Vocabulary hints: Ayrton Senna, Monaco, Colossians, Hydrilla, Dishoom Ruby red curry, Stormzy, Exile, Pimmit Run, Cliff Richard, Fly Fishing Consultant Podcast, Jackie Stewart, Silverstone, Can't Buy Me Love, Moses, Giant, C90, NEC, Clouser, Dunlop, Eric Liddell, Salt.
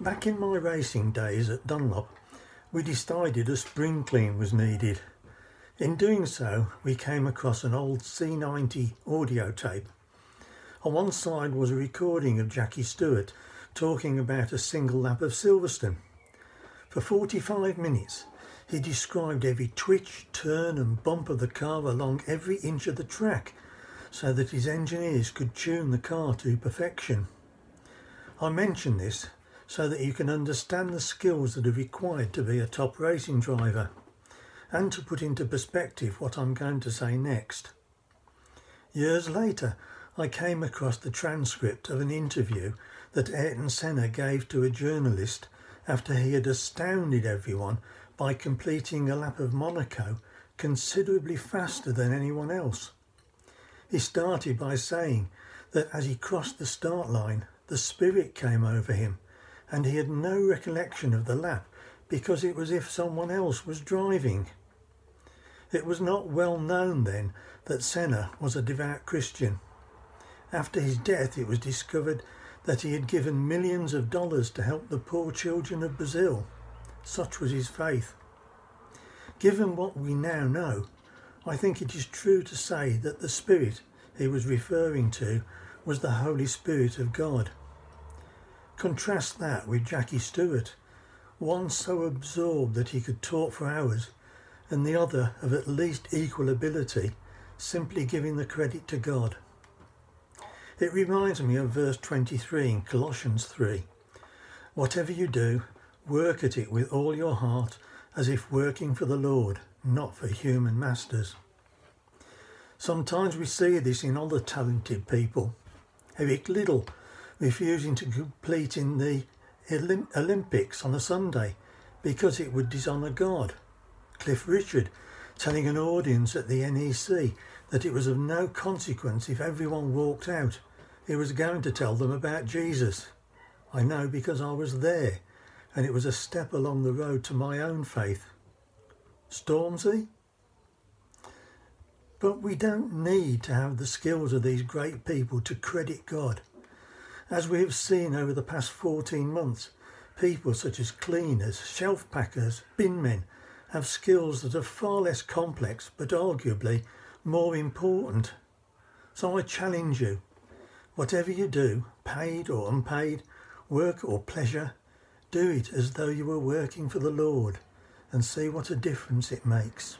Back in my racing days at Dunlop, we decided a spring clean was needed. In doing so, we came across an old C90 audio tape. On one side was a recording of Jackie Stewart talking about a single lap of Silverstone. For 45 minutes, he described every twitch, turn and bump of the car along every inch of the track, so that his engineers could tune the car to perfection. I mention this so that you can understand the skills that are required to be a top racing driver, and to put into perspective what I'm going to say next. Years later, I came across the transcript of an interview that Ayrton Senna gave to a journalist after he had astounded everyone by completing a lap of Monaco considerably faster than anyone else. He started by saying that as he crossed the start line, the spirit came over him, and he had no recollection of the lap because it was as if someone else was driving. It was not well known then that Senna was a devout Christian. After his death, it was discovered that he had given millions of dollars to help the poor children of Brazil. Such was his faith. Given what we now know, I think it is true to say that the Spirit he was referring to was the Holy Spirit of God. Contrast that with Jackie Stewart, one so absorbed that he could talk for hours, and the other of at least equal ability, simply giving the credit to God. It reminds me of verse 23 in Colossians 3. Whatever you do, work at it with all your heart, as if working for the Lord, not for human masters. Sometimes we see this in other talented people. Eric Liddell refusing to complete in the Olympics on a Sunday because it would dishonour God. Cliff Richard telling an audience at the NEC that it was of no consequence if everyone walked out. He was going to tell them about Jesus. I know because I was there, and it was a step along the road to my own faith. Stormzy? But we don't need to have the skills of these great people to credit God. As we have seen over the past 14 months, people such as cleaners, shelf packers, bin men have skills that are far less complex but arguably more important. So I challenge you, whatever you do, paid or unpaid, work or pleasure, do it as though you were working for the Lord, and see what a difference it makes.